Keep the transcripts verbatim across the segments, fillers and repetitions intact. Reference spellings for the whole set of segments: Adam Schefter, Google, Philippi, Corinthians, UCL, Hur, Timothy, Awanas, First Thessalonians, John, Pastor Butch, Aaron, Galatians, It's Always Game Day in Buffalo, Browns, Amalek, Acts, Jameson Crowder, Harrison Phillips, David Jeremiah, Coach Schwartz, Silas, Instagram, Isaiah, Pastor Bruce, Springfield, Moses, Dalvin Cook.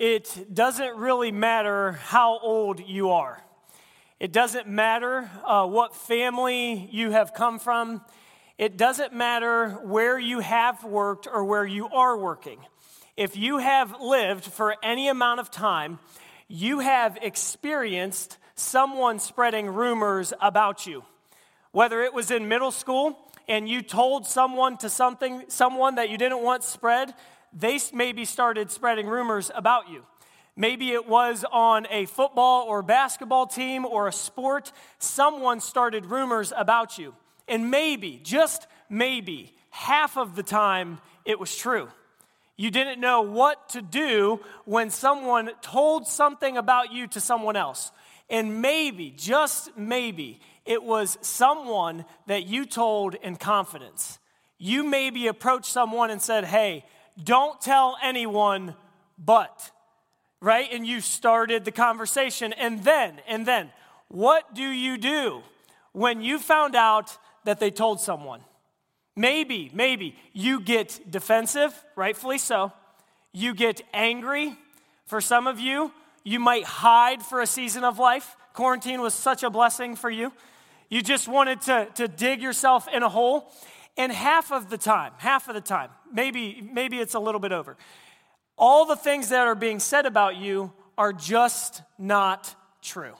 It doesn't really matter how old you are. It doesn't matter uh, what family you have come from. It doesn't matter where you have worked or where you are working. If you have lived for any amount of time, you have experienced someone spreading rumors about you. Whether it was in middle school and you told someone to something, someone that you didn't want spread, they maybe started spreading rumors about you. Maybe it was on a football or basketball team or a sport, someone started rumors about you. And maybe, just maybe, half of the time it was true. You didn't know what to do when someone told something about you to someone else. And maybe, just maybe, it was someone that you told in confidence. You maybe approached someone and said, hey, don't tell anyone but, right? And you started the conversation. And then, and then, what do you do when you found out that they told someone? Maybe, maybe you get defensive, rightfully so. You get angry. For some of you, you might hide for a season of life. Quarantine was such a blessing for you. You just wanted to, to dig yourself in a hole. And half of the time, half of the time, maybe maybe it's a little bit over, all the things that are being said about you are just not true.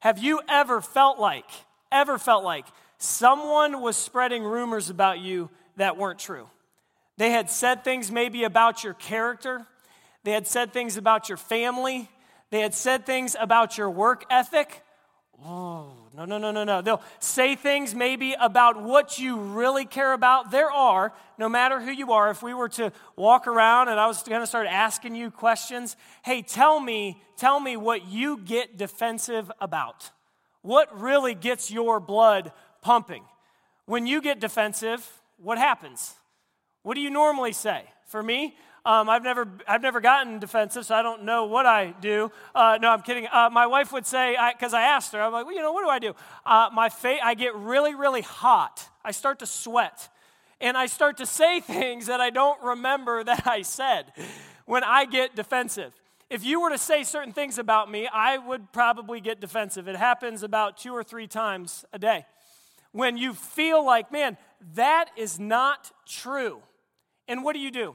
Have you ever felt like, ever felt like someone was spreading rumors about you that weren't true? They had said things maybe about your character. They had said things about your family. They had said things about your work ethic. Oh, no, no, no, no, no. They'll say things maybe about what you really care about. There are, no matter who you are, if we were to walk around and I was going to start asking you questions, hey, tell me, tell me what you get defensive about. What really gets your blood pumping? When you get defensive, what happens? What do you normally say? For me, Um, I've never I've never gotten defensive, so I don't know what I do. Uh, no, I'm kidding. Uh, my wife would say, because I, I asked her, I'm like, well, you know, what do I do? Uh, my face, I get really, really hot. I start to sweat, and I start to say things that I don't remember that I said when I get defensive. If you were to say certain things about me, I would probably get defensive. It happens about two or three times a day. When you feel like, man, that is not true, and what do you do?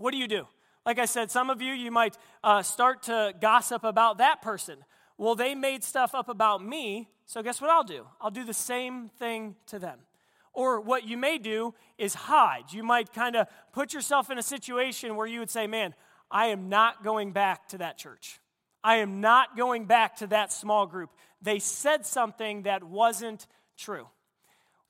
What do you do? Like I said, some of you, you might uh, start to gossip about that person. Well, they made stuff up about me, so guess what I'll do? I'll do the same thing to them. Or what you may do is hide. You might kind of put yourself in a situation where you would say, man, I am not going back to that church. I am not going back to that small group. They said something that wasn't true.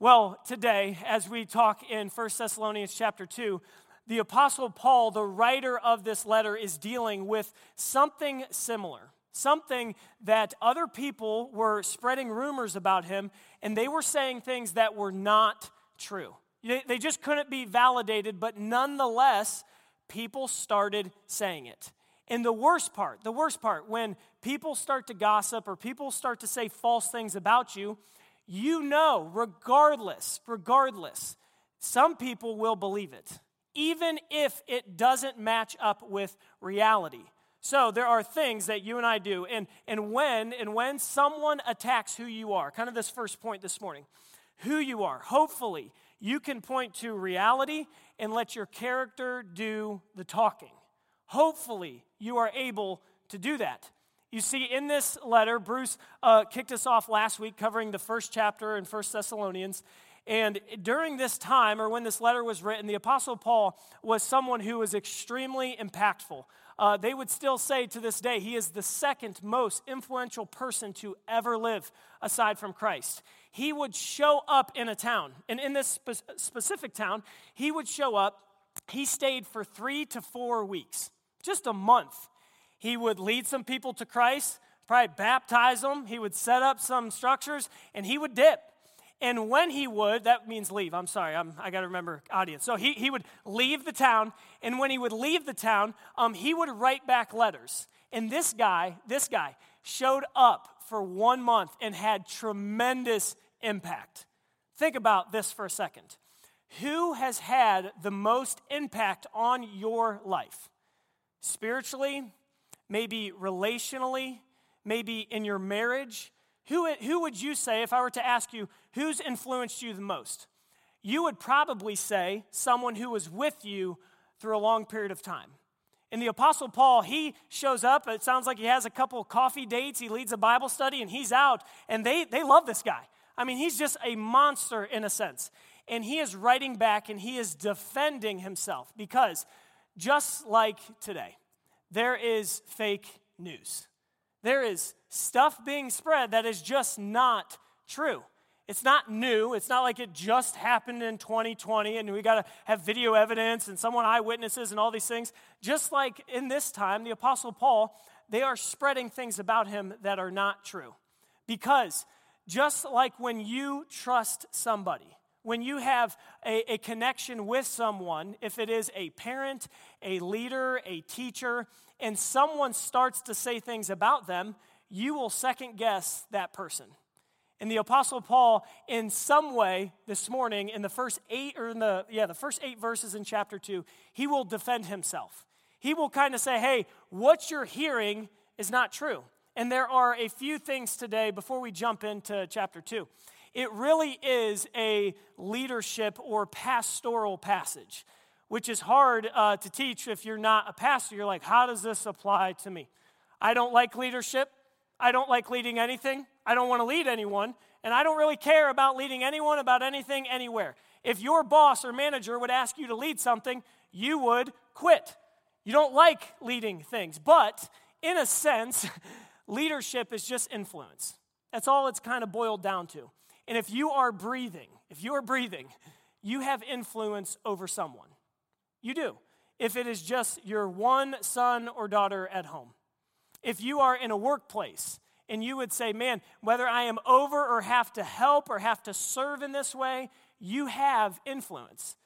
Well, today, as we talk in First Thessalonians chapter two, the Apostle Paul, the writer of this letter, is dealing with something similar, something that other people were spreading rumors about him, and they were saying things that were not true. They just couldn't be validated, but nonetheless, people started saying it. And the worst part, the worst part, when people start to gossip or people start to say false things about you, you know, regardless, regardless, some people will believe it, even if it doesn't match up with reality. So there are things that you and I do, and, and when and when someone attacks who you are, kind of this first point this morning, who you are, hopefully you can point to reality and let your character do the talking. Hopefully you are able to do that. You see, in this letter, Bruce uh, kicked us off last week covering the first chapter in First Thessalonians. And during this time, or when this letter was written, the Apostle Paul was someone who was extremely impactful. Uh, they would still say to this day, he is the second most influential person to ever live, aside from Christ. He would show up in a town, and in this spe- specific town, he would show up. He stayed for three to four weeks, just a month. He would lead some people to Christ, probably baptize them. He would set up some structures, and he would dip. And when he would, that means leave. I'm sorry, I'm, I got to remember audience. So he, he would leave the town, and when he would leave the town, um, he would write back letters. And this guy, this guy showed up for one month and had tremendous impact. Think about this for a second. Who has had the most impact on your life? Spiritually, maybe relationally, maybe in your marriage? Who, who would you say, if I were to ask you, who's influenced you the most? You would probably say someone who was with you through a long period of time. And the Apostle Paul, he shows up. It sounds like he has a couple coffee dates. He leads a Bible study, and he's out. And they they love this guy. I mean, he's just a monster in a sense. And he is writing back, and he is defending himself. Because just like today, there is fake news. There is stuff being spread that is just not true. It's not new. It's not like it just happened in twenty twenty and we got to have video evidence and someone eyewitnesses and all these things. Just like in this time, the Apostle Paul, they are spreading things about him that are not true. Because just like when you trust somebody, when you have a, a connection with someone, if it is a parent, a leader, a teacher, and someone starts to say things about them, you will second guess that person. And the Apostle Paul, in some way, this morning, in the first eight or in the yeah, the first eight verses in chapter two, he will defend himself. He will kind of say, hey, what you're hearing is not true. And there are a few things today before we jump into chapter two. It really is a leadership or pastoral passage, which is hard uh, to teach if you're not a pastor. You're like, how does this apply to me? I don't like leadership. I don't like leading anything. I don't want to lead anyone, and I don't really care about leading anyone about anything anywhere. If your boss or manager would ask you to lead something, you would quit. You don't like leading things, but in a sense, leadership is just influence. That's all it's kind of boiled down to. And if you are breathing, if you are breathing, you have influence over someone. You do. If it is just your one son or daughter at home. If you are in a workplace, and you would say, man, whether I am over or have to help or have to serve in this way, you have influence.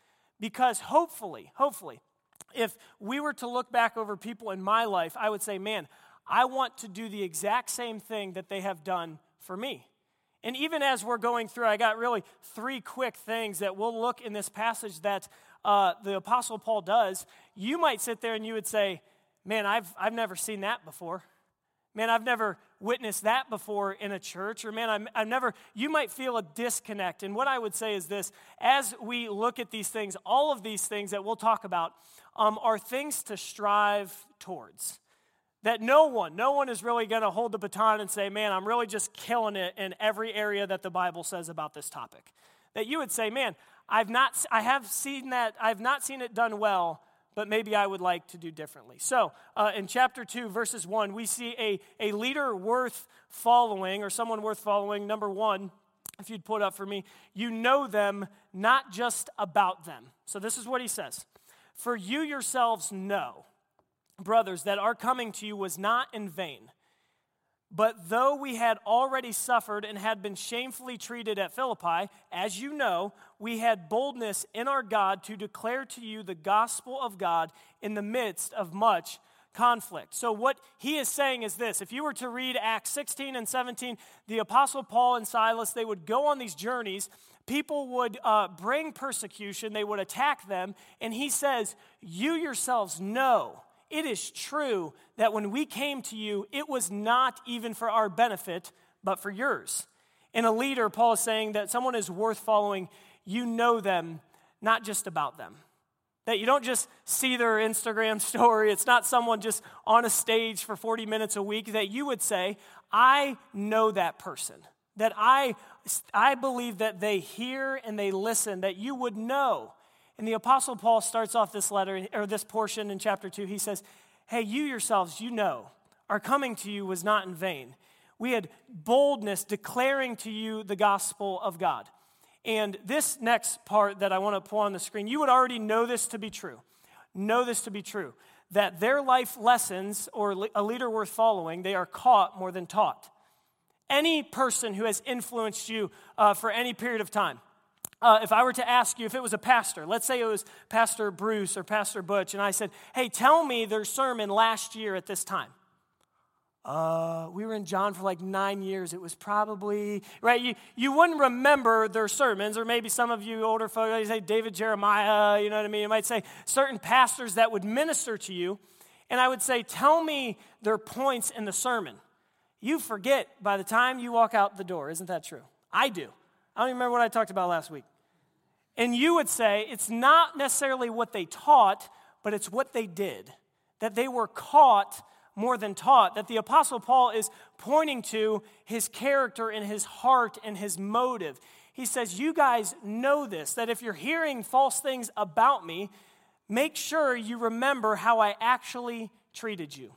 Because hopefully, hopefully, if we were to look back over people in my life, I would say, man, I want to do the exact same thing that they have done for me. And even as we're going through, I got really three quick things that we'll look in this passage that uh, the Apostle Paul does. You might sit there and you would say, man, I've I've never seen that before. Man, I've never witnessed that before in a church, or man, I'm, I've never, you might feel a disconnect. And what I would say is this, as we look at these things, all of these things that we'll talk about um, are things to strive towards. That no one, no one is really going to hold the baton and say, man, I'm really just killing it in every area that the Bible says about this topic. That you would say, man, I've not, I have seen that, I've not seen it done well, but maybe I would like to do differently. So uh, in chapter two, verses one, we see a, a leader worth following, or someone worth following. Number one, if you'd put up for me, you know them, not just about them. So this is what he says. For you yourselves know, brothers, that our coming to you was not in vain. But though we had already suffered and had been shamefully treated at Philippi, as you know, we had boldness in our God to declare to you the gospel of God in the midst of much conflict. So what he is saying is this. If you were to read Acts sixteen and seventeen, the Apostle Paul and Silas, they would go on these journeys. People would uh, bring persecution. They would attack them. And he says, you yourselves know. It is true that when we came to you, it was not even for our benefit, but for yours. In a leader, Paul is saying that someone is worth following. You know them, not just about them. That you don't just see their Instagram story. It's not someone just on a stage for forty minutes a week. That you would say, I know that person. That I, I believe that they hear and they listen. That you would know. And the Apostle Paul starts off this letter, or this portion in chapter two. He says, hey, you yourselves, you know, our coming to you was not in vain. We had boldness declaring to you the gospel of God. And this next part that I want to pull on the screen, you would already know this to be true. Know this to be true, that their life lessons, or a leader worth following, they are caught more than taught. Any person who has influenced you uh, for any period of time, Uh, if I were to ask you, if it was a pastor, let's say it was Pastor Bruce or Pastor Butch, and I said, hey, tell me their sermon last year at this time. Uh, we were in John for like nine years. It was probably, right, you, you wouldn't remember their sermons, or maybe some of you older folks, you say David Jeremiah, you know what I mean? You might say certain pastors that would minister to you, and I would say, tell me their points in the sermon. You forget by the time you walk out the door. Isn't that true? I do. I don't even remember what I talked about last week. And you would say it's not necessarily what they taught, but it's what they did, that they were caught more than taught, that the Apostle Paul is pointing to his character and his heart and his motive. He says, you guys know this, that if you're hearing false things about me, make sure you remember how I actually treated you.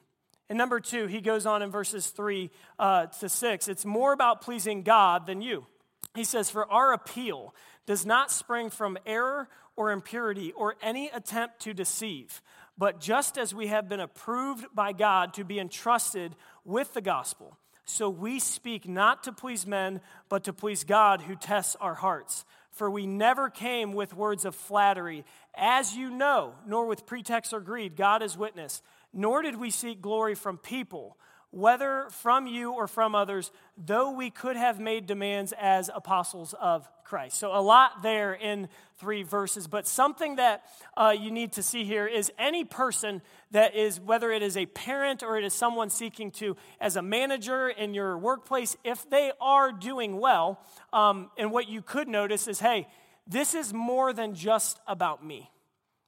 And number two, he goes on in verses three uh, to six, it's more about pleasing God than you. He says, for our appeal does not spring from error or impurity or any attempt to deceive, but just as we have been approved by God to be entrusted with the gospel, so we speak not to please men, but to please God who tests our hearts. For we never came with words of flattery, as you know, nor with pretext or greed, God is witness. Nor did we seek glory from people, whether from you or from others, though we could have made demands as apostles of Christ. So a lot there in three verses, but something that uh, you need to see here is any person that is, whether it is a parent or it is someone seeking to, as a manager in your workplace, if they are doing well, um, and what you could notice is, hey, this is more than just about me.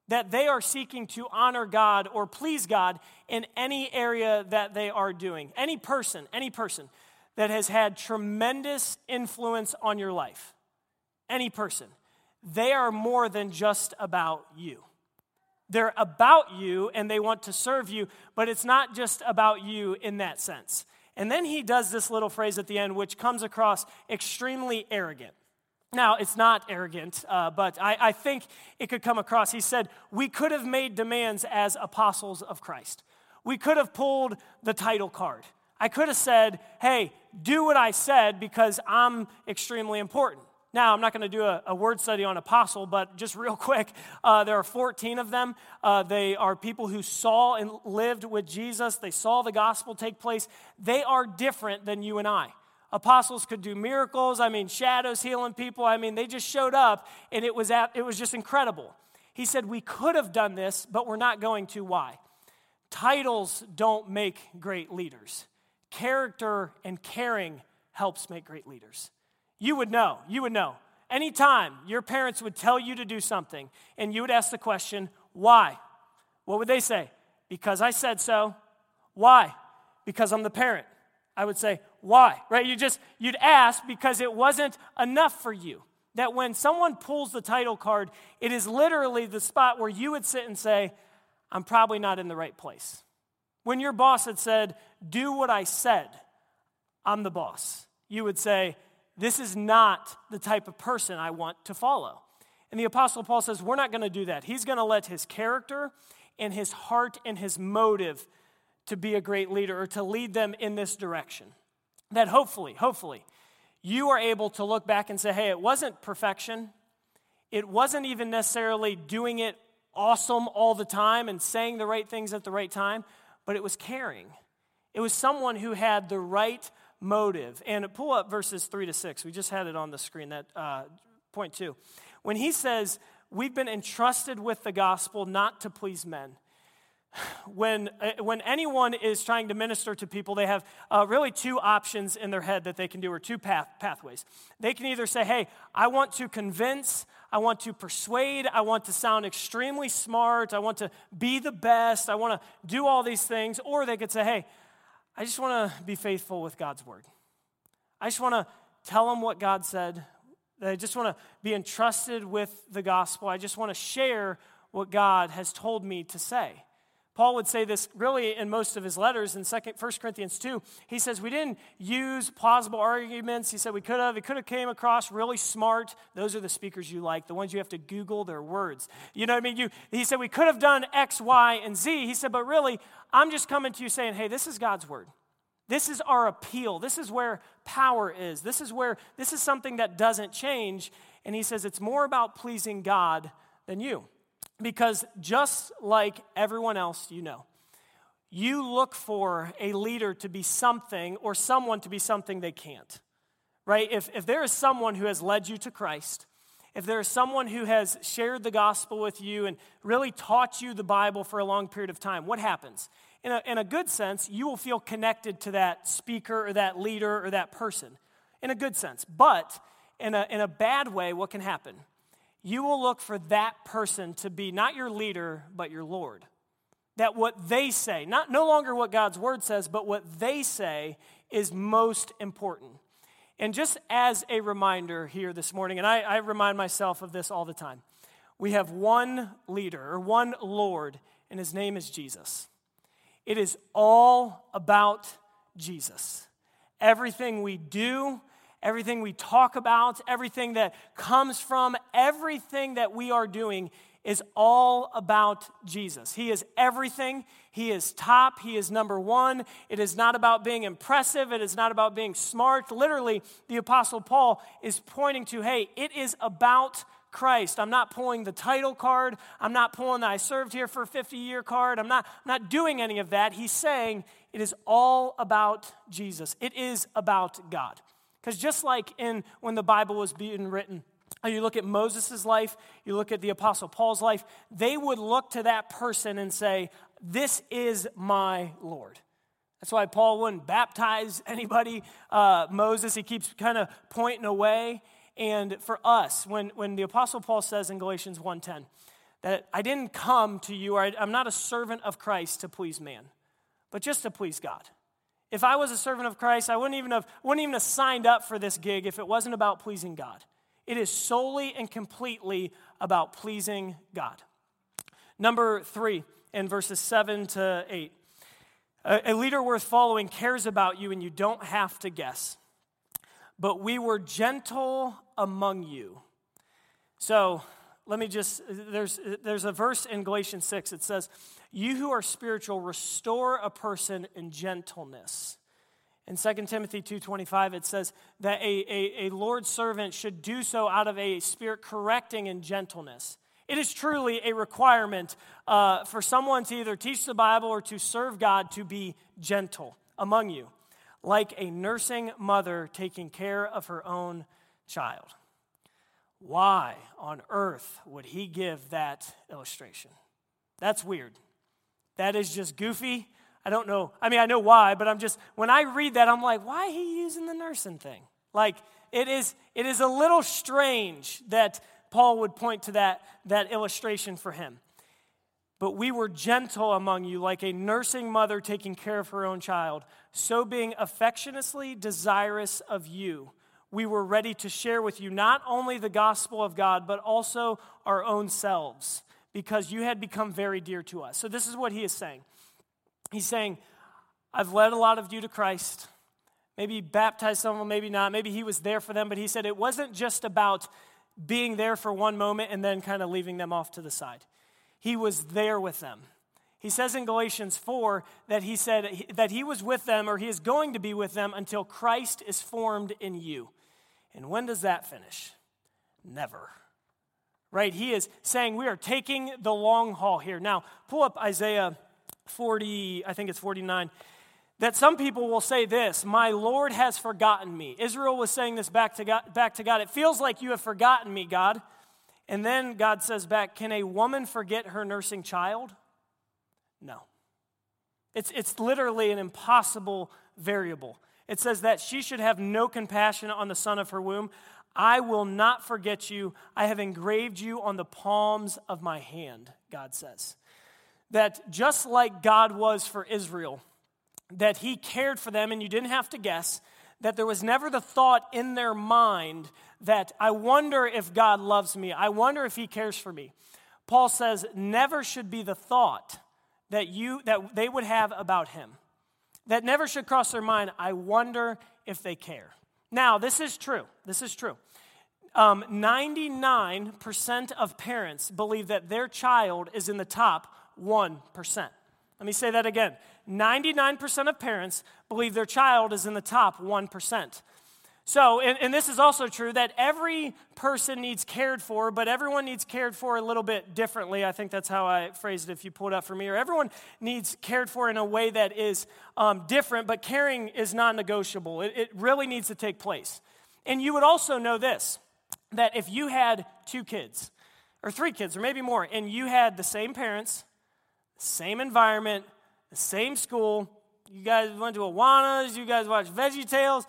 That they are seeking to honor God or please God in any area that they are doing. Any person, any person that has had tremendous influence on your life, any person, they are more than just about you. They're about you and they want to serve you, but it's not just about you in that sense. And then he does this little phrase at the end, which comes across extremely arrogant. Now, it's not arrogant, uh, but I, I think it could come across. He said, we could have made demands as apostles of Christ. We could have pulled the title card. I could have said, hey, do what I said because I'm extremely important. Now, I'm not going to do a, a word study on apostle, but just real quick, uh, there are fourteen of them. Uh, they are people who saw and lived with Jesus. They saw the gospel take place. They are different than you and I. Apostles could do miracles, I mean, shadows healing people. I mean, they just showed up, and it was at, it was just incredible. He said, we could have done this, but we're not going to. Why? Titles don't make great leaders. Character and caring helps make great leaders. You would know. You would know. Anytime your parents would tell you to do something, and you would ask the question, why? What would they say? Because I said so. Why? Because I'm the parent. I would say, why? Right? You just, you'd ask because it wasn't enough for you. That when someone pulls the title card, it is literally the spot where you would sit and say, I'm probably not in the right place. When your boss had said, do what I said, I'm the boss, you would say, this is not the type of person I want to follow. And the Apostle Paul says, we're not going to do that. He's going to let his character and his heart and his motive to be a great leader or to lead them in this direction. That hopefully, hopefully, you are able to look back and say, hey, it wasn't perfection. It wasn't even necessarily doing it awesome all the time and saying the right things at the right time, but it was caring. It was someone who had the right motive. And pull up verses three to six. We just had it on the screen, that uh, point two. When he says, we've been entrusted with the gospel not to please men. When when anyone is trying to minister to people, they have uh, really two options in their head that they can do, or two path, pathways. They can either say, hey, I want to convince, I want to persuade, I want to sound extremely smart, I want to be the best, I want to do all these things. Or they could say, hey, I just want to be faithful with God's word. I just want to tell them what God said. I just want to be entrusted with the gospel. I just want to share what God has told me to say. Paul would say this really in most of his letters in First Corinthians two. He says, we didn't use plausible arguments. He said we could have. It could have came across really smart. Those are the speakers you like, the ones you have to Google their words. You know what I mean? You, he said we could have done X, Y, and Z. He said, but really, I'm just coming to you saying, hey, this is God's word. This is our appeal. This is where power is. This is where, this is something that doesn't change. And he says it's more about pleasing God than you. Because just like everyone else you know, you look for a leader to be something or someone to be something they can't, right? If if there is someone who has led you to Christ, if there is someone who has shared the gospel with you and really taught you the Bible for a long period of time, what happens? In a, in a good sense, you will feel connected to that speaker or that leader or that person, in a good sense. But in a, in a bad way, what can happen? You will look for that person to be not your leader, but your Lord. That what they say, not no longer what God's word says, but what they say is most important. And just as a reminder here this morning, and I, I remind myself of this all the time, we have one leader or one Lord, and his name is Jesus. It is all about Jesus. Everything we do, everything we talk about, everything that comes from, everything that we are doing is all about Jesus. He is everything. He is top. He is number one. It is not about being impressive. It is not about being smart. Literally, the Apostle Paul is pointing to, hey, it is about Christ. I'm not pulling the title card. I'm not pulling the I served here for fifty year card. I'm not, I'm not doing any of that. He's saying it is all about Jesus. It is about God. Because just like in when the Bible was being written, you look at Moses' life, you look at the Apostle Paul's life, they would look to that person and say, this is my Lord. That's why Paul wouldn't baptize anybody. Uh, Moses, he keeps kind of pointing away. And for us, when, when the Apostle Paul says in Galatians one ten, that I didn't come to you, or I, I'm not a servant of Christ to please man, but just to please God. If I was a servant of Christ, I wouldn't even have, wouldn't even have signed up for this gig if it wasn't about pleasing God. It is solely and completely about pleasing God. Number three, in verses seven to eight. A leader worth following cares about you, and you don't have to guess. But we were gentle among you. So let me just, there's, there's a verse in Galatians six. It says, you who are spiritual, restore a person in gentleness. In Second Timothy two twenty-five, it says that a, a, a Lord's servant should do so out of a spirit correcting and gentleness. It is truly a requirement uh, for someone to either teach the Bible or to serve God to be gentle among you, like a nursing mother taking care of her own child. Why on earth would he give that illustration? That's weird. That is just goofy. I don't know. I mean, I know why, but I'm just, when I read that, I'm like, why are he using the nursing thing? Like, it is it is a little strange that Paul would point to that, that illustration for him. But we were gentle among you, like a nursing mother taking care of her own child, so being affectionately desirous of you, we were ready to share with you not only the gospel of God, but also our own selves, because you had become very dear to us. So this is what he is saying. He's saying, I've led a lot of you to Christ. Maybe he baptized someone, maybe not. Maybe he was there for them, but he said it wasn't just about being there for one moment and then kind of leaving them off to the side. He was there with them. He says in Galatians four that he said that he was with them, or he is going to be with them until Christ is formed in you. And when does that finish? Never. Right? He is saying we are taking the long haul here. Now, pull up Isaiah forty, I think it's forty-nine, that some people will say this, my Lord has forgotten me. Israel was saying this back to God, back to God. It feels like you have forgotten me, God. And then God says back, can a woman forget her nursing child? No. It's, it's literally an impossible variable. It says that she should have no compassion on the son of her womb. I will not forget you. I have engraved you on the palms of my hand, God says. That just like God was for Israel, that he cared for them, and you didn't have to guess, that there was never the thought in their mind that, I wonder if God loves me. I wonder if he cares for me. Paul says, never should be the thought that you that they would have about him. That never should cross their mind, I wonder if they care. Now, this is true. This is true. Um, ninety-nine percent of parents believe that their child is in the top one percent. Let me say that again. ninety-nine percent of parents believe their child is in the top one percent. So, and, and this is also true that every person needs cared for, but everyone needs cared for a little bit differently. I think that's how I phrased it if you pull it up for me. Or everyone needs cared for in a way that is um, different, but caring is non-negotiable. It, it really needs to take place. And you would also know this, that if you had two kids or three kids or maybe more, and you had the same parents, same environment, the same school, you guys went to Awanas, you guys watched VeggieTales,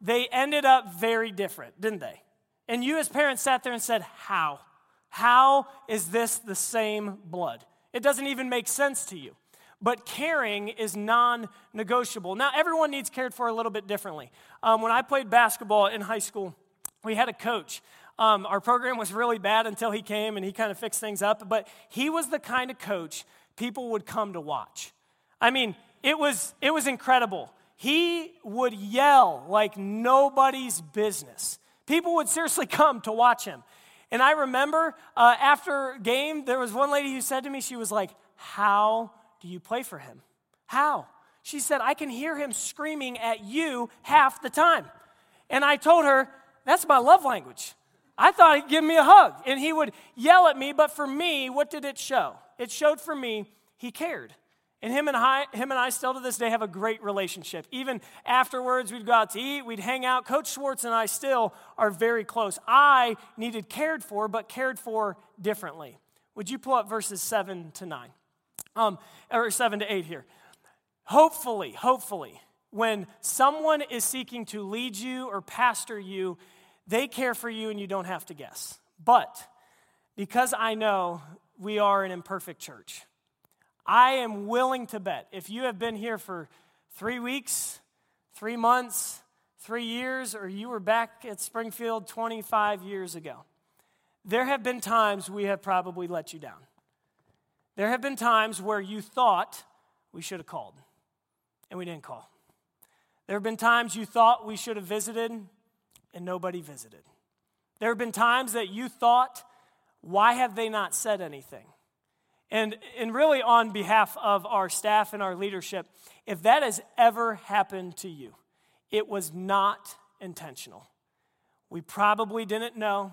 they ended up very different, didn't they? And you as parents sat there and said, how? How is this the same blood? It doesn't even make sense to you. But caring is non-negotiable. Now, everyone needs cared for a little bit differently. Um, when I played basketball in high school, we had a coach. Um, our program was really bad until he came and he kind of fixed things up. But he was the kind of coach people would come to watch. I mean, it was it was incredible. He would yell like nobody's business. People would seriously come to watch him. And I remember uh, after game, there was one lady who said to me, she was like, how do you play for him? How? She said, I can hear him screaming at you half the time. And I told her, that's my love language. I thought he'd give me a hug. And he would yell at me, but for me, what did it show? It showed for me he cared. And him and I, him and I still to this day have a great relationship. Even afterwards, we'd go out to eat, we'd hang out. Coach Schwartz and I still are very close. I needed cared for, but cared for differently. Would you pull up verses seven to nine, um, or seven to eight here? Hopefully, hopefully, when someone is seeking to lead you or pastor you, they care for you and you don't have to guess. But because I know we are an imperfect church, I am willing to bet if you have been here for three weeks, three months, three years, or you were back at Springfield twenty-five years ago, there have been times we have probably let you down. There have been times where you thought we should have called, and we didn't call. There have been times you thought we should have visited, and nobody visited. There have been times that you thought, why have they not said anything? And and really on behalf of our staff and our leadership, if that has ever happened to you, it was not intentional. We probably didn't know.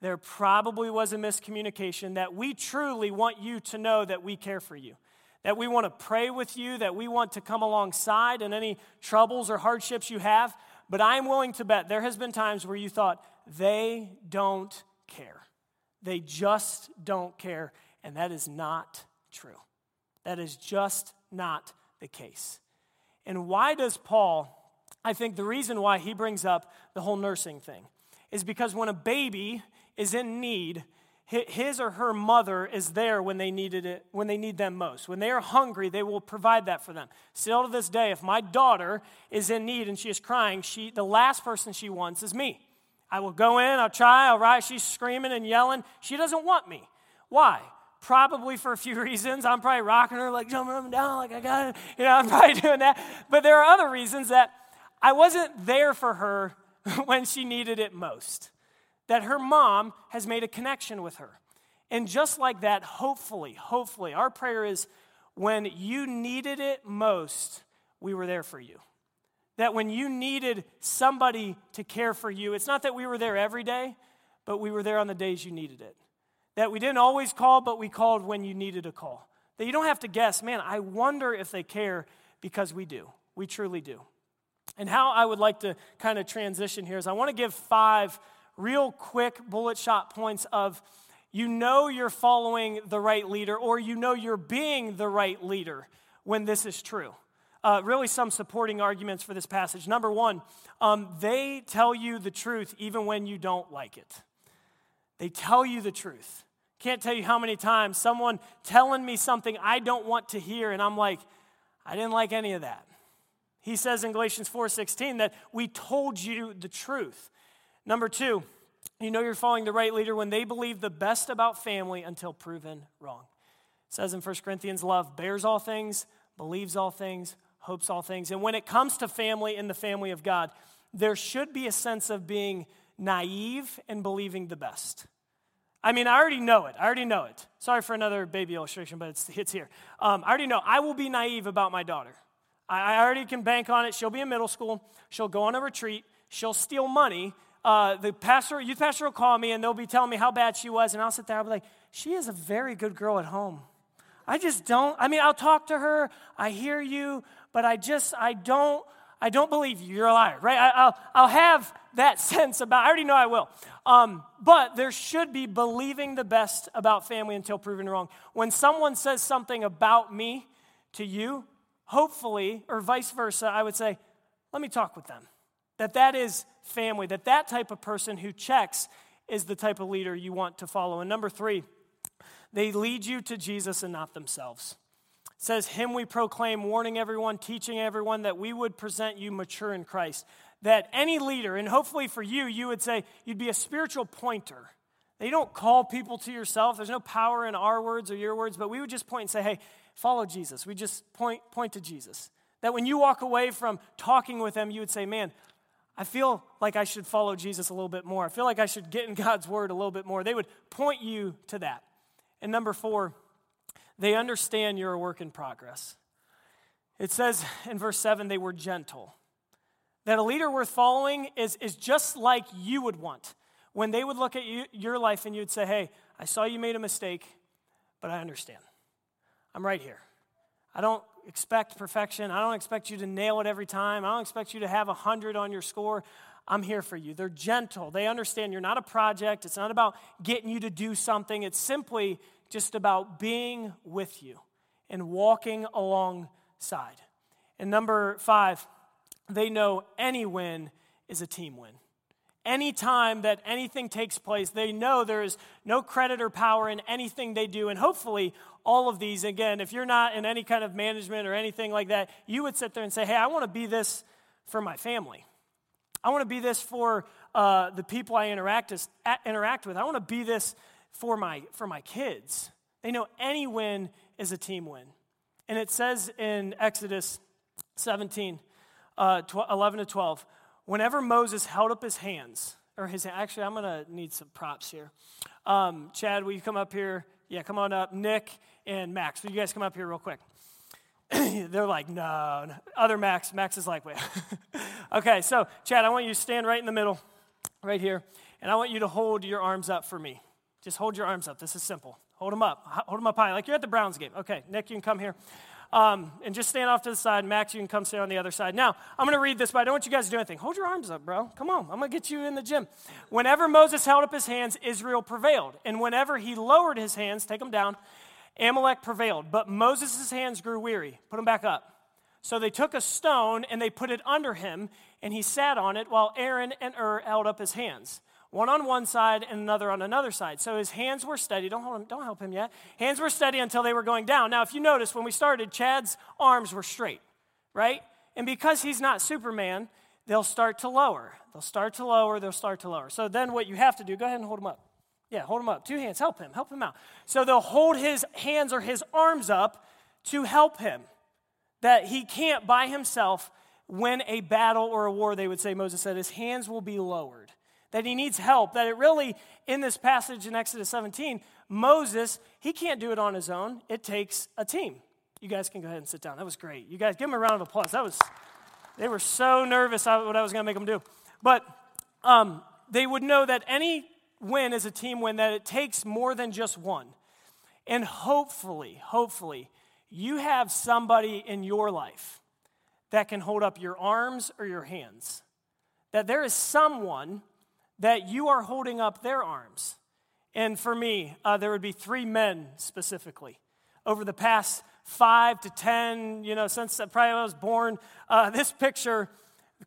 There probably was a miscommunication that we truly want you to know that we care for you, that we want to pray with you, that we want to come alongside in any troubles or hardships you have. But I am willing to bet there has been times where you thought, they don't care. They just don't care. And that is not true. That is just not the case. And why does Paul, I think the reason why he brings up the whole nursing thing is because when a baby is in need, his or her mother is there when they needed it, when they need them most. When they are hungry, they will provide that for them. Still to this day, if my daughter is in need and she is crying, she the last person she wants is me. I will go in, I'll try, I'll rise. She's screaming and yelling. She doesn't want me. Why? Probably for a few reasons. I'm probably rocking her, like jumping up and down, like I got it. You know, I'm probably doing that. But there are other reasons that I wasn't there for her when she needed it most. That her mom has made a connection with her. And just like that, hopefully, hopefully, our prayer is when you needed it most, we were there for you. That when you needed somebody to care for you, it's not that we were there every day, but we were there on the days you needed it. That we didn't always call, but we called when you needed a call. That you don't have to guess, man, I wonder if they care, because we do. We truly do. And how I would like to kind of transition here is I want to give five real quick bullet shot points of you know you're following the right leader, or you know you're being the right leader when this is true. Uh, really some supporting arguments for this passage. Number one, um, they tell you the truth even when you don't like it. They tell you the truth. Can't tell you how many times someone telling me something I don't want to hear, and I'm like, I didn't like any of that. He says in Galatians four sixteen that we told you the truth. Number two, you know you're following the right leader when they believe the best about family until proven wrong. It says in First Corinthians, love bears all things, believes all things, hopes all things. And when it comes to family and the family of God, there should be a sense of being naive and believing the best. I mean, I already know it. I already know it. Sorry for another baby illustration, but it's, it's here. Um, I already know. I will be naive about my daughter. I, I already can bank on it. She'll be in middle school. She'll go on a retreat. She'll steal money. Uh, the pastor, youth pastor will call me, and they'll be telling me how bad she was, and I'll sit there. I'll be like, she is a very good girl at home. I just don't. I mean, I'll talk to her. I hear you, but I just, I don't. I don't believe you. You're a liar, right? I, I'll, I'll have that sense about, I already know I will. Um, but there should be believing the best about family until proven wrong. When someone says something about me to you, hopefully, or vice versa, I would say, let me talk with them. That that is family, that that type of person who checks is the type of leader you want to follow. And number three, they lead you to Jesus and not themselves. It says, him we proclaim, warning everyone, teaching everyone that we would present you mature in Christ. That any leader, and hopefully for you, you would say you'd be a spiritual pointer. They don't call people to yourself. There's no power in our words or your words, but we would just point and say, hey, follow Jesus. We just point, point to Jesus. That when you walk away from talking with them, you would say, man, I feel like I should follow Jesus a little bit more. I feel like I should get in God's word a little bit more. They would point you to that. And number four, they understand you're a work in progress. It says in verse seven, they were gentle. That a leader worth following is, is just like you would want. When they would look at you, your life and you'd say, hey, I saw you made a mistake, but I understand. I'm right here. I don't expect perfection. I don't expect you to nail it every time. I don't expect you to have one hundred on your score. I'm here for you. They're gentle. They understand you're not a project. It's not about getting you to do something. It's simply just about being with you and walking alongside. And number five, they know any win is a team win. Any time that anything takes place, they know there is no credit or power in anything they do. And hopefully, all of these, again, if you're not in any kind of management or anything like that, you would sit there and say, hey, I want to be this for my family. I want to be this for uh, the people I interact as, interact with. I want to be this for my for my kids. They know any win is a team win. And it says in Exodus seventeen, uh, eleven to twelve, whenever Moses held up his hands, or his, actually, I'm going to need some props here. Um, Chad, will you come up here? Yeah, come on up. Nick and Max, will you guys come up here real quick? They're like, no, no. Other Max. Max is like, wait. Okay, so, Chad, I want you to stand right in the middle, right here, and I want you to hold your arms up for me. Just hold your arms up. This is simple. Hold them up. Hold them up high, like you're at the Browns game. Okay, Nick, you can come here. Um, and just stand off to the side. Max, you can come stand on the other side. Now, I'm going to read this, but I don't want you guys to do anything. Hold your arms up, bro. Come on. I'm going to get you in the gym. Whenever Moses held up his hands, Israel prevailed. And whenever he lowered his hands, take them down, Amalek prevailed. But Moses' hands grew weary. Put them back up. So they took a stone and they put it under him, and he sat on it while Aaron and Hur held up his hands, one on one side and another on another side. So his hands were steady. Don't hold him, don't help him yet. Hands were steady until they were going down. Now, if you notice, when we started, Chad's arms were straight, right? And because he's not Superman, they'll start to lower. They'll start to lower. They'll start to lower. So then what you have to do, go ahead and hold him up. Yeah, hold him up. Two hands, help him, help him out. So they'll hold his hands or his arms up to help him, that he can't by himself win a battle or a war, they would say, Moses said. His hands will be lowered, that he needs help, that it really, in this passage in Exodus seventeen, Moses, he can't do it on his own. It takes a team. You guys can go ahead and sit down. That was great. You guys, give them a round of applause. That was, they were so nervous what I was going to make them do. But um, they would know that any win is a team win, that it takes more than just one. And hopefully, hopefully, you have somebody in your life that can hold up your arms or your hands, that there is someone that you are holding up their arms. And for me, uh, there would be three men specifically. Over the past five to ten, you know, since probably I was born, uh, this picture,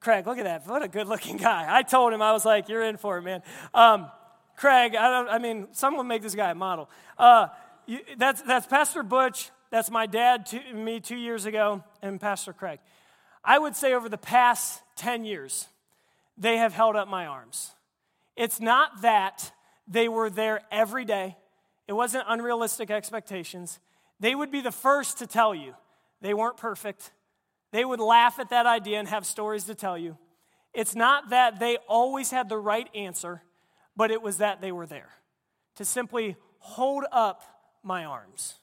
Craig, look at that. What a good-looking guy. I told him, I was like, you're in for it, man. Um, Craig, I, don't, I mean, someone make this guy a model. Uh, you, that's, that's Pastor Butch. That's my dad to me two years ago, and Pastor Craig. I would say over the past ten years, they have held up my arms. It's not that they were there every day. It wasn't unrealistic expectations. They would be the first to tell you they weren't perfect. They would laugh at that idea and have stories to tell you. It's not that they always had the right answer, but it was that they were there to simply hold up my arms.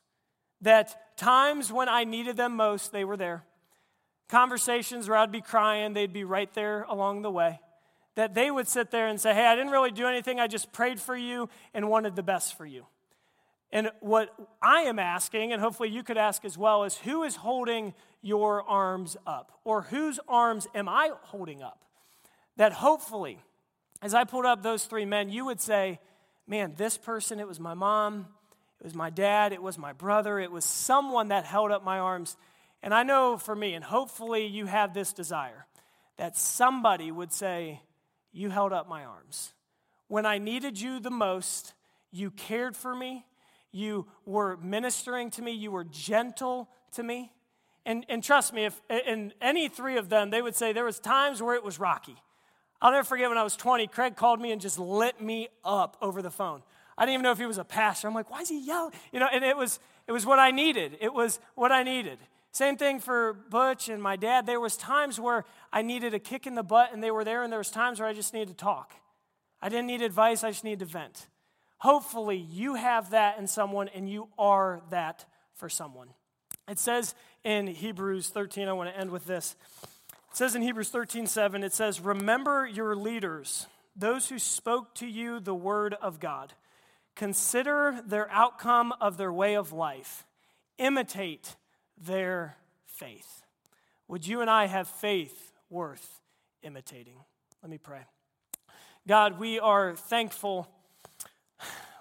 That times when I needed them most, they were there. Conversations where I'd be crying, they'd be right there along the way. That they would sit there and say, hey, I didn't really do anything. I just prayed for you and wanted the best for you. And what I am asking, and hopefully you could ask as well, is who is holding your arms up? Or whose arms am I holding up? That hopefully, as I pulled up those three men, you would say, man, this person, it was my mom, it was my dad, it was my brother, it was someone that held up my arms. And I know for me, and hopefully you have this desire, that somebody would say, you held up my arms. When I needed you the most, you cared for me, you were ministering to me, you were gentle to me. And and trust me, if in any three of them, they would say there was times where it was rocky. I'll never forget when I was twenty, Craig called me and just lit me up over the phone. I didn't even know if he was a pastor. I'm like, why is he yelling? You know, and it was it was what I needed. It was what I needed. Same thing for Butch and my dad. There was times where I needed a kick in the butt and they were there, and there was times where I just needed to talk. I didn't need advice, I just needed to vent. Hopefully you have that in someone and you are that for someone. It says in Hebrews thirteen, I want to end with this. It says in Hebrews thirteen seven, it says, remember your leaders, those who spoke to you the word of God. Consider their outcome of their way of life. Imitate their faith. Would you and I have faith worth imitating? Let me pray. God, we are thankful.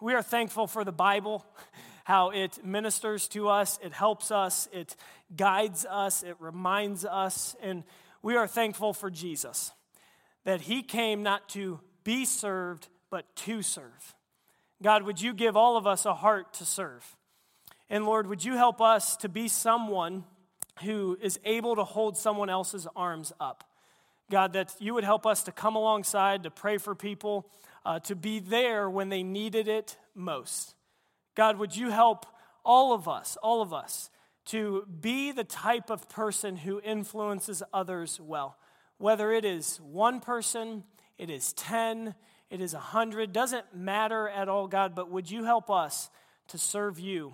We are thankful for the Bible, how it ministers to us, it helps us, it guides us, it reminds us, and we are thankful for Jesus, that he came not to be served, but to serve. God, would you give all of us a heart to serve? And Lord, would you help us to be someone who is able to hold someone else's arms up? God, that you would help us to come alongside, to pray for people, Uh, to be there when they needed it most. God, would you help all of us, all of us, to be the type of person who influences others well. Whether it is one person, it is ten, it is a hundred, doesn't matter at all, God, but would you help us to serve you